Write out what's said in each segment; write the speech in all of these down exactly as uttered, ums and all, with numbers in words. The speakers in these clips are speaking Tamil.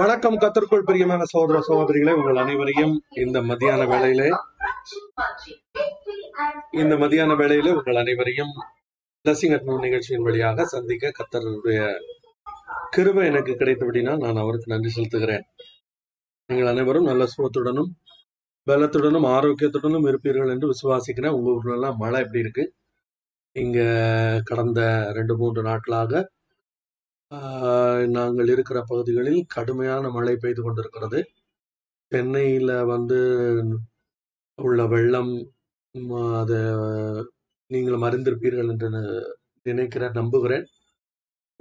வணக்கம். கர்த்தருக்குள் பிரியமான சகோதர சகோதரிகளே, உங்கள் அனைவரையும் இந்த மத்தியான வேளையிலே இந்த மத்தியான வேளையிலே உங்கள் அனைவரையும் பிளஸிங் அட் ஹோம் நிகழ்ச்சியின் வழியாக சந்திக்க கர்த்தருடைய கிருபை எனக்கு கிடைத்தபடினா நான் அவருக்கு நன்றி செலுத்துகிறேன். நீங்கள் அனைவரும் நல்ல சுகத்துடனும் பலத்துடனும் ஆரோக்கியத்துடனும் இருப்பீர்கள் என்று விசுவாசிக்கிறேன். உங்க ஊர்ல எல்லாம் மழை எப்படி இருக்கு? இங்க கடந்த ரெண்டு மூன்று நாட்களாக நாங்கள் இருக்கிற பகுதிகளில் கடுமையான மழை பெய்து கொண்டிருக்கிறது. சென்னையில வந்து உள்ள வெள்ளம் அதை நீங்களும் அறிந்திருப்பீர்கள் என்று நினைக்கிற நம்புகிறேன்.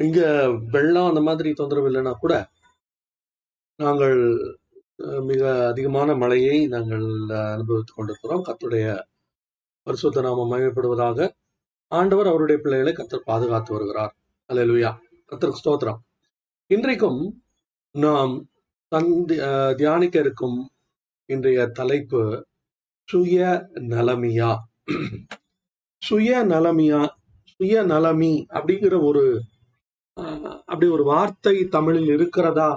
இங்க வெள்ளம் அந்த மாதிரி தொந்தரவு இல்லைன்னா கூட நாங்கள் மிக அதிகமான மழையை நாங்கள் அனுபவித்துக் கொண்டிருக்கிறோம். கர்த்தருடைய பரிசுத்த நாமம் மகிமைப்படுவதாக. ஆண்டவர் அவருடைய பிள்ளைகளை கர்த்தர் பாதுகாத்து வருகிறார். அல்லேலூயா. கர்த்தருக்கு ஸ்தோத்திரம். இன்றைக்கும் நாம் தந்தி தியானிக்க இருக்கும் இன்றைய தலைப்பு சுய நலமியா சுய நலமியா சுய நலமி அப்படிங்கிற ஒரு அப்படி ஒரு வார்த்தை தமிழில் இருக்கிறதா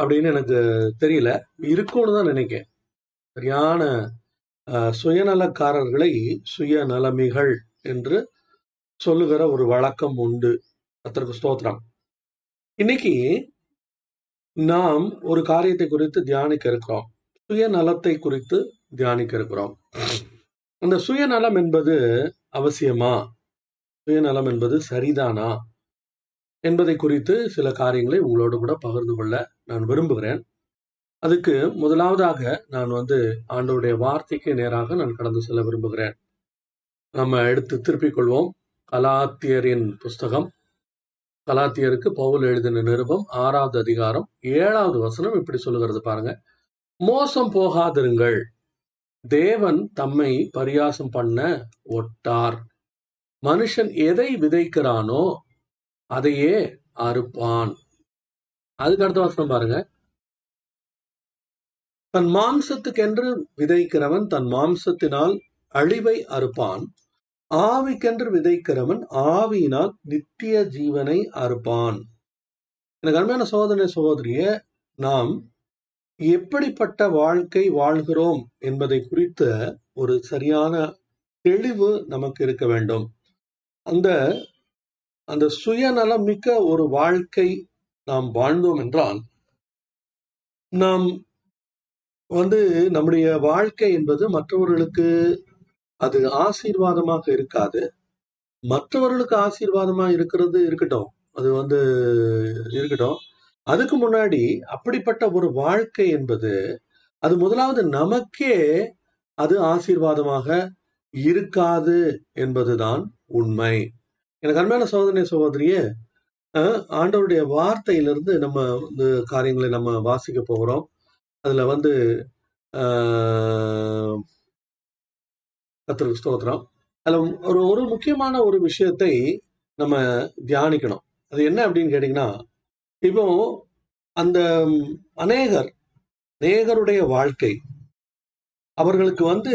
அப்படின்னு எனக்கு தெரியல, இருக்கும்னு தான் நினைக்கிறேன். சரியான சுயநலக்காரர்களை சுய நலமிகள் என்று சொல்லுகிற ஒரு வழக்கம் உண்டு. கர்த்தருக்கு ஸ்தோத்திரம். இன்னைக்கு நாம் ஒரு காரியத்தை குறித்து தியானிக்க இருக்கிறோம், சுயநலத்தை குறித்து தியானிக்க இருக்கிறோம். அந்த சுயநலம் என்பது அவசியமா, சுயநலம் என்பது சரிதானா என்பதை குறித்து சில காரியங்களை உங்களோடு கூட பகிர்ந்து கொள்ள நான் விரும்புகிறேன். அதுக்கு முதலாவதாக நான் வந்து ஆண்டவருடைய வார்த்தைக்கு நேராக நான் கடந்து செல்ல விரும்புகிறேன். நம்ம எடுத்து திருப்பிக் கொள்வோம். கலாத்தியரின் புஸ்தகம், கலாத்தியருக்கு பவுல் எழுதின நிருபம் ஆறாவது அதிகாரம் ஏழாவது வசனம் இப்படி சொல்லுகிறது பாருங்க. மோசம் போகாதிருங்கள், தேவன் தம்மை பரியாசம் பண்ண ஒட்டார். மனுஷன் எதை விதைக்கிறானோ அதையே அறுப்பான். அதுக்கு அடுத்த வசனம் பாருங்க. தன் மாம்சத்துக்கென்று விதைக்கிறவன் தன் மாம்சத்தினால் அழிவை அறுப்பான், ஆவிக்கென்று விதைக்கிறவன் ஆவியினால் நித்திய ஜீவனை அறுப்பான். எனக்கு அருமையான சகோதரனே சகோதரியே, நாம் எப்படிப்பட்ட வாழ்க்கை வாழ்கிறோம் என்பதை குறித்த ஒரு சரியான தெளிவு நமக்கு இருக்க வேண்டும். அந்த அந்த சுயநலம் மிக்க ஒரு வாழ்க்கை நாம் வாழ்ந்தோம் என்றால் நாம் வந்து நம்முடைய வாழ்க்கை என்பது மற்றவர்களுக்கு அது ஆசீர்வாதமாக இருக்காது. மற்றவர்களுக்கு ஆசீர்வாதமா இருக்கிறது இருக்கட்டும், அது வந்து இருக்கட்டும். அதுக்கு முன்னாடி அப்படிப்பட்ட ஒரு வாழ்க்கை என்பது அது முதலாவது நமக்கே அது ஆசீர்வாதமாக இருக்காது என்பதுதான் உண்மை. எனக்கு அருமையான சகோதரனே சகோதரியே, ஆண்டவருடைய வார்த்தையிலிருந்து நம்ம இந்த காரியங்களை நம்ம வாசிக்க போகிறோம். அதுல வந்து ஆஹ் கர்த்தருக்கு ஸ்தோத்திரம். அதுல ஒரு ஒரு முக்கியமான ஒரு விஷயத்தை நம்ம தியானிக்கணும். அது என்ன அப்படின்னு கேட்டீங்கன்னா, இப்போ அந்த அநேகர் அநேகருடைய வாழ்க்கை அவர்களுக்கு வந்து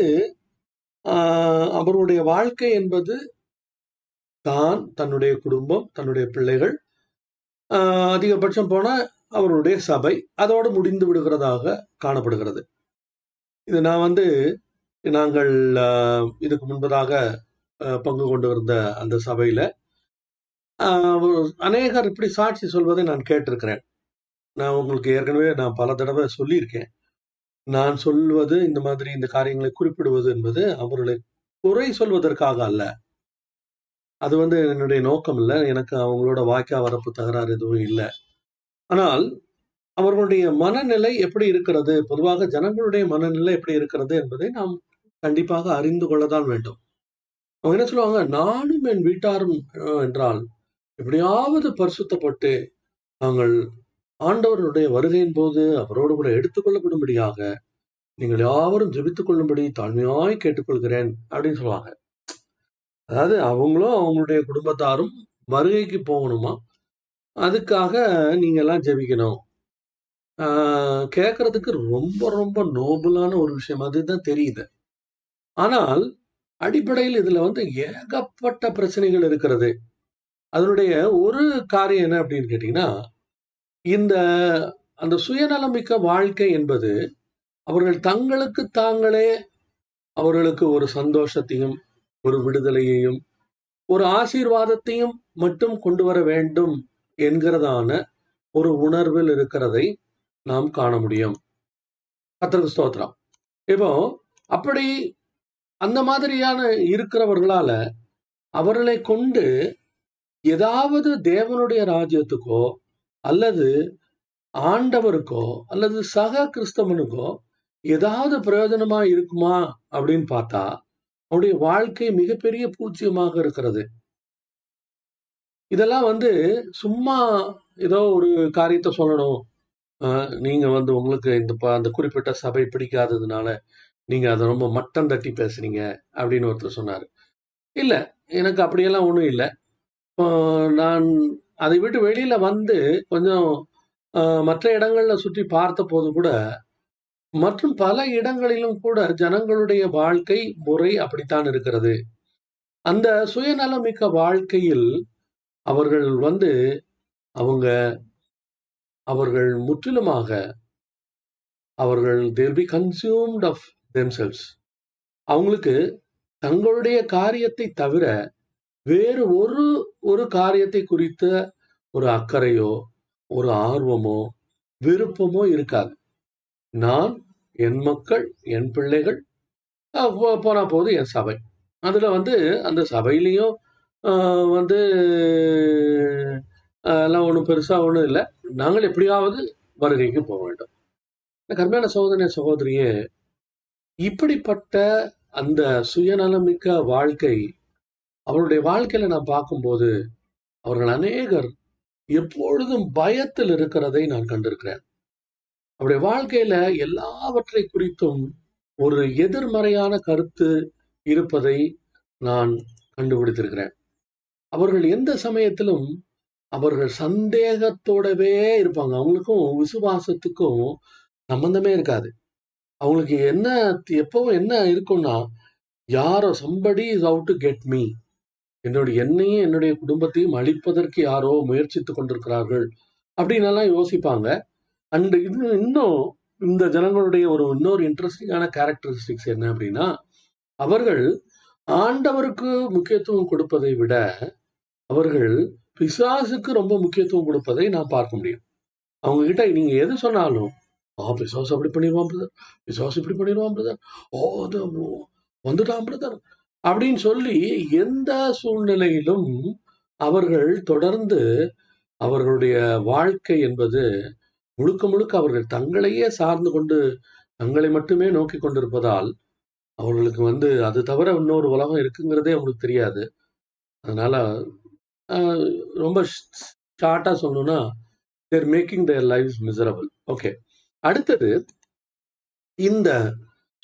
ஆஹ் அவருடைய வாழ்க்கை என்பது தான் தன்னுடைய குடும்பம், தன்னுடைய பிள்ளைகள், ஆஹ் அதிகபட்சம் போன அவருடைய சபை, அதோடு முடிந்து விடுகிறதாக காணப்படுகிறது. இது நான் வந்து நாங்கள் இதுக்கு முன்பதாக பங்கு கொண்டு இருந்த அந்த சபையில அநேகர் இப்படி சாட்சி சொல்வதை நான் கேட்டிருக்கிறேன். நான் உங்களுக்கு ஏற்கனவே நான் பல தடவை சொல்லியிருக்கேன். நான் சொல்வது இந்த மாதிரி இந்த காரியங்களை குறிப்பிடுவது என்பது அவர்களை குறை சொல்வதற்காக அல்ல, அது வந்து என்னுடைய நோக்கம் இல்லை. எனக்கு அவங்களோட வாய்க்கா வரப்பு தகராறு எதுவும் இல்லை. ஆனால் அவர்களுடைய மனநிலை எப்படி இருக்கிறது, பொதுவாக ஜனங்களுடைய மனநிலை எப்படி இருக்கிறது என்பதை நாம் கண்டிப்பாக அறிந்து கொள்ளதான் வேண்டும். அவங்க என்ன சொல்லுவாங்க, நானும் என் வீட்டாரும் என்றால் எப்படியாவது பரிசுத்தப்பட்டு நாங்கள் ஆண்டவருடைய வருகையின் போது அவரோடு கூட எடுத்துக்கொள்ளப்படும்படியாக நீங்கள் யாவரும் ஜெபித்துக் கொள்ளும்படி தாழ்மையாய் கேட்டுக்கொள்கிறேன் அப்படின்னு சொல்லுவாங்க. அதாவது அவங்களும் அவங்களுடைய குடும்பத்தாரும் வருகைக்கு போகணுமா, அதுக்காக நீங்க எல்லாம் ஜெபிக்கணும். கேட்கறதுக்கு ரொம்ப ரொம்ப நோபலான ஒரு விஷயம் மாதிரி தான் தெரியுது. ஆனால் அடிப்படையில் இதுல வந்து ஏகப்பட்ட பிரச்சனைகள் இருக்கிறது. அதனுடைய ஒரு காரியம் என்ன அப்படின்னு கேட்டீங்கன்னா, இந்த அந்த சுயநலமிக்க வாழ்க்கை என்பது அவர்கள் தங்களுக்கு தாங்களே அவர்களுக்கு ஒரு சந்தோஷத்தையும் ஒரு விடுதலையையும் ஒரு ஆசீர்வாதத்தையும் மட்டும் கொண்டு வர வேண்டும் என்கிறதான ஒரு உணர்வில் இருக்கிறதை நாம் காண முடியும். கர்த்தருக்கு ஸ்தோத்திரம். இப்போ அப்படி அந்த மாதிரியான இருக்கிறவர்களால அவர்களை கொண்டு ஏதாவது தேவனுடைய ராஜ்யத்துக்கோ அல்லது ஆண்டவருக்கோ அல்லது சக கிறிஸ்தவனுக்கோ ஏதாவது பிரயோஜனமா இருக்குமா அப்படின்னு பார்த்தா அவருடைய வாழ்க்கை மிகப்பெரிய பூஜ்யமாக இருக்கிறது. இதெல்லாம் வந்து சும்மா ஏதோ ஒரு காரியத்தை சொல்லணும், நீங்க வந்து உங்களுக்கு இந்த அந்த குறிப்பிட்ட சபை பிடிக்காததுனால நீங்க அதை ரொம்ப மட்டம் தட்டி பேசுறீங்க அப்படின்னு ஒருத்தர் சொன்னார். இல்லை, எனக்கு அப்படியெல்லாம் ஒன்றும் இல்லை. நான் அதை விட்டு வெளியில வந்து கொஞ்சம் மற்ற இடங்கள்ல சுற்றி பார்த்த போது கூட மற்றும் பல இடங்களிலும் கூட ஜனங்களுடைய வாழ்க்கை முறை அப்படித்தான் இருக்கிறது. அந்த சுயநலமிக்க வாழ்க்கையில் அவர்கள் வந்து அவங்க அவர்கள் முற்றிலுமாக அவர்கள் they'll be consumed of themselves. அவங்களுக்கு தங்களுடைய காரியத்தை தவிர வேறு ஒரு ஒரு காரியத்தை குறித்த ஒரு அக்கறையோ ஒரு ஆர்வமோ விருப்பமோ இருக்காது. நான், என் மக்கள், என் பிள்ளைகள், போனா போது என் சபை, அதுல வந்து அந்த சபையிலையும் வந்து எல்லாம் ஒன்றும் பெருசா ஒன்றும் இல்லை, நாங்கள் எப்படியாவது வருகைக்கு போக வேண்டும். கர்மேன சகோதரனே சகோதரியே, இப்படிப்பட்ட அந்த சுயநலமிக்க வாழ்க்கை அவருடைய வாழ்க்கையில நான் பார்க்கும்போது அவர்கள் அநேகர் எப்பொழுதும் பயத்தில் இருக்கிறதை நான் கண்டிருக்கிறேன். அவருடைய வாழ்க்கையில எல்லாவற்றை குறித்தும் ஒரு எதிர்மறையான கருத்து இருப்பதை நான் கண்டுபிடித்திருக்கிறேன். அவர்கள் எந்த சமயத்திலும் அவர்கள் சந்தேகத்தோடவே இருப்பாங்க. அவங்களுக்கும் விசுவாசத்துக்கும் சம்பந்தமே இருக்காது. அவங்களுக்கு என்ன எப்பவும் என்ன இருக்கும்னா, யாரோ somebody is out to get me, என்னுடைய என்னையும் என்னுடைய குடும்பத்தையும் அழிப்பதற்கு யாரோ முயற்சித்து கொண்டிருக்கிறார்கள் அப்படின்னெல்லாம் யோசிப்பாங்க. அண்ட் இன்னும் இன்னும் இந்த ஜனங்களுடைய ஒரு இன்னொரு இன்ட்ரெஸ்டிங்கான கேரக்டரிஸ்டிக்ஸ் என்ன அப்படின்னா, அவர்கள் ஆண்டவருக்கு முக்கியத்துவம் கொடுப்பதை விட அவர்கள் பிசாசுக்கு ரொம்ப முக்கியத்துவம் கொடுப்பதை நான் பார்க்க முடியும். அவங்க கிட்ட நீங்க எது சொன்னாலும், ஆ பிசாசு அப்படி பண்ணிடுவான் பிரதர், பிசாசு இப்படி பண்ணிடுவான் பிரதர், ஓ அது வந்துட்டான் பிரதர் அப்படின்னு சொல்லி எந்த சூழ்நிலையிலும் அவர்கள் தொடர்ந்து அவர்களுடைய வாழ்க்கை என்பது முழுக்க முழுக்க அவர்கள் தங்களையே சார்ந்து கொண்டு தங்களை மட்டுமே நோக்கி கொண்டிருப்பதால் அவர்களுக்கு வந்து அது தவிர இன்னொரு உலகம் இருக்குங்கிறதே அவங்களுக்கு தெரியாது. அதனால ரொம்ப ஷார்ட்டாக சொல்லணும்னா தேர் making their lives miserable. Okay, அடுத்தது இந்த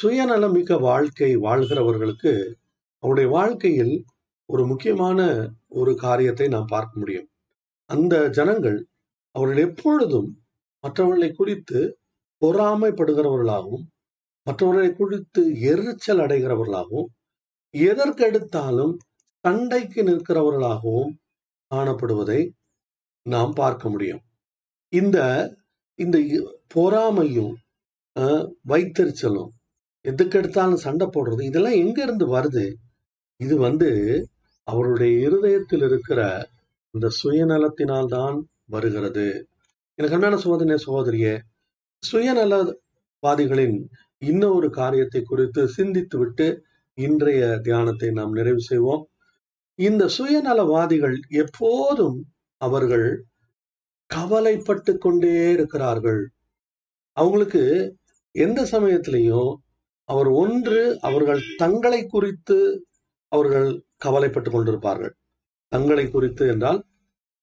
சுயநலமிக்க வாழ்க்கை வாழ்கிறவர்களுக்கு அவருடைய வாழ்க்கையில் ஒரு முக்கியமான ஒரு காரியத்தை நாம் பார்க்க முடியும். அந்த ஜனங்கள் அவர்கள் எப்பொழுதும் மற்றவர்களை குறித்து பொறாமைப்படுகிறவர்களாகவும் மற்றவர்களை குறித்து எரிச்சல் அடைகிறவர்களாகவும் எதற்கெடுத்தாலும் சண்டைக்கு நிற்கிறவர்களாகவும் காணப்படுவதை நாம் பார்க்க முடியும். இந்த இந்த பொறாமையும் வைத்தறிச்சலும் எதுக்கெடுத்தாலும் சண்டை போடுறது இதெல்லாம் எங்கேருந்து வருது? இது வந்து அவருடைய இருதயத்தில் இருக்கிற இந்த சுயநலத்தினால்தான் வருகிறது. எனக்கு அன்பான சகோதரனே சகோதரியே, சுயநலவாதிகளின் இன்னொரு காரியத்தை குறித்து சிந்தித்து விட்டு இன்றைய தியானத்தை நாம் நிறைவு செய்வோம். இந்த சுயநலவாதிகள் எப்போதும் அவர்கள் கவலைப்பட்டு கொண்டே இருக்கிறார்கள். அவங்களுக்கு எந்த சமயத்திலையும் அவர் ஒன்று அவர்கள் தங்களை குறித்து அவர்கள் கவலைப்பட்டு கொண்டிருப்பார்கள். தங்களை குறித்து என்றால்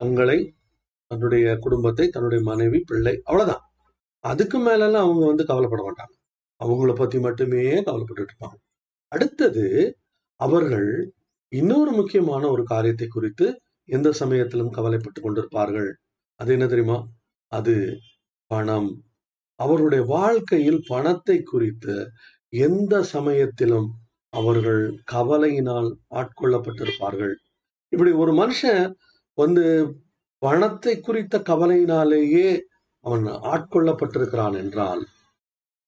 தங்களை, தன்னுடைய குடும்பத்தை, தன்னுடைய மனைவி, பிள்ளை, அவ்வளவுதான். அதுக்கு மேலெல்லாம் அவங்க வந்து கவலைப்பட மாட்டாங்க. அவங்கள பத்தி மட்டுமே கவலைப்பட்டு இருப்பாங்க. அடுத்தது அவர்கள் இன்னொரு முக்கியமான ஒரு காரியத்தை குறித்து எந்த சமயத்திலும் கவலைப்பட்டு கொண்டிருப்பார்கள். அது என்ன தெரியுமா? அது பணம். அவருடைய வாழ்க்கையில் பணத்தை குறித்து எந்த சமயத்திலும் அவர்கள் கவலையினால் ஆட்கொள்ளப்பட்டிருப்பார்கள். இப்படி ஒரு மனுஷன் வந்து பணத்தை குறித்த கவலையினாலேயே அவன் ஆட்கொள்ளப்பட்டிருக்கிறான் என்றால்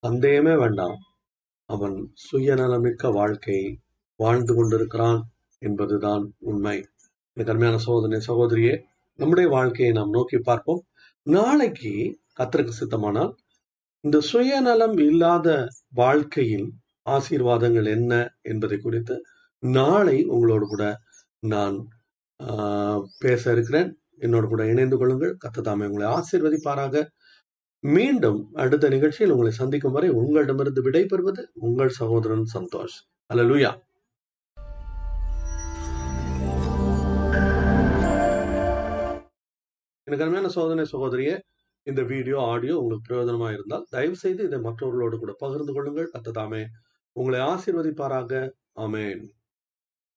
சந்தேகமே வேண்டாம், அவன் சுயநலமிக்க வாழ்க்கை வாழ்ந்து கொண்டிருக்கிறான் என்பதுதான் உண்மை. கர்மையான சகோதரனே சகோதரியே, நம்முடைய வாழ்க்கையை நாம் நோக்கி பார்ப்போம். நாளைக்கு கர்த்தருக்கு சித்தமானால் இந்த சுயநலம் இல்லாத வாழ்க்கையின் ஆசீர்வாதங்கள் என்ன என்பதை குறித்து நாளை உங்களோடு கூட நான் பேச இருக்கிறேன். என்னோடு கூட இணைந்து கொள்ளுங்கள். கர்த்தர் தாமே உங்களை ஆசீர்வதிப்பாராக. மீண்டும் அடுத்த நிகழ்ச்சியில் உங்களை சந்திக்கும் வரை உங்களிடமிருந்து விடைபெறுவது உங்கள் சகோதரன் சந்தோஷ். அல்லேலூயா. எனக்கு அருமையான சகோதரனே சகோதரியே, இந்த வீடியோ ஆடியோ உங்களுக்கு பிரயோஜனமா இருந்தால் தயவு செய்து இதை மற்றவர்களோடு கூட பகிர்ந்து கொள்ளுங்கள். கர்த்தர் தாமே உங்களை ஆசீர்வதிப்பாராக. ஆமென்.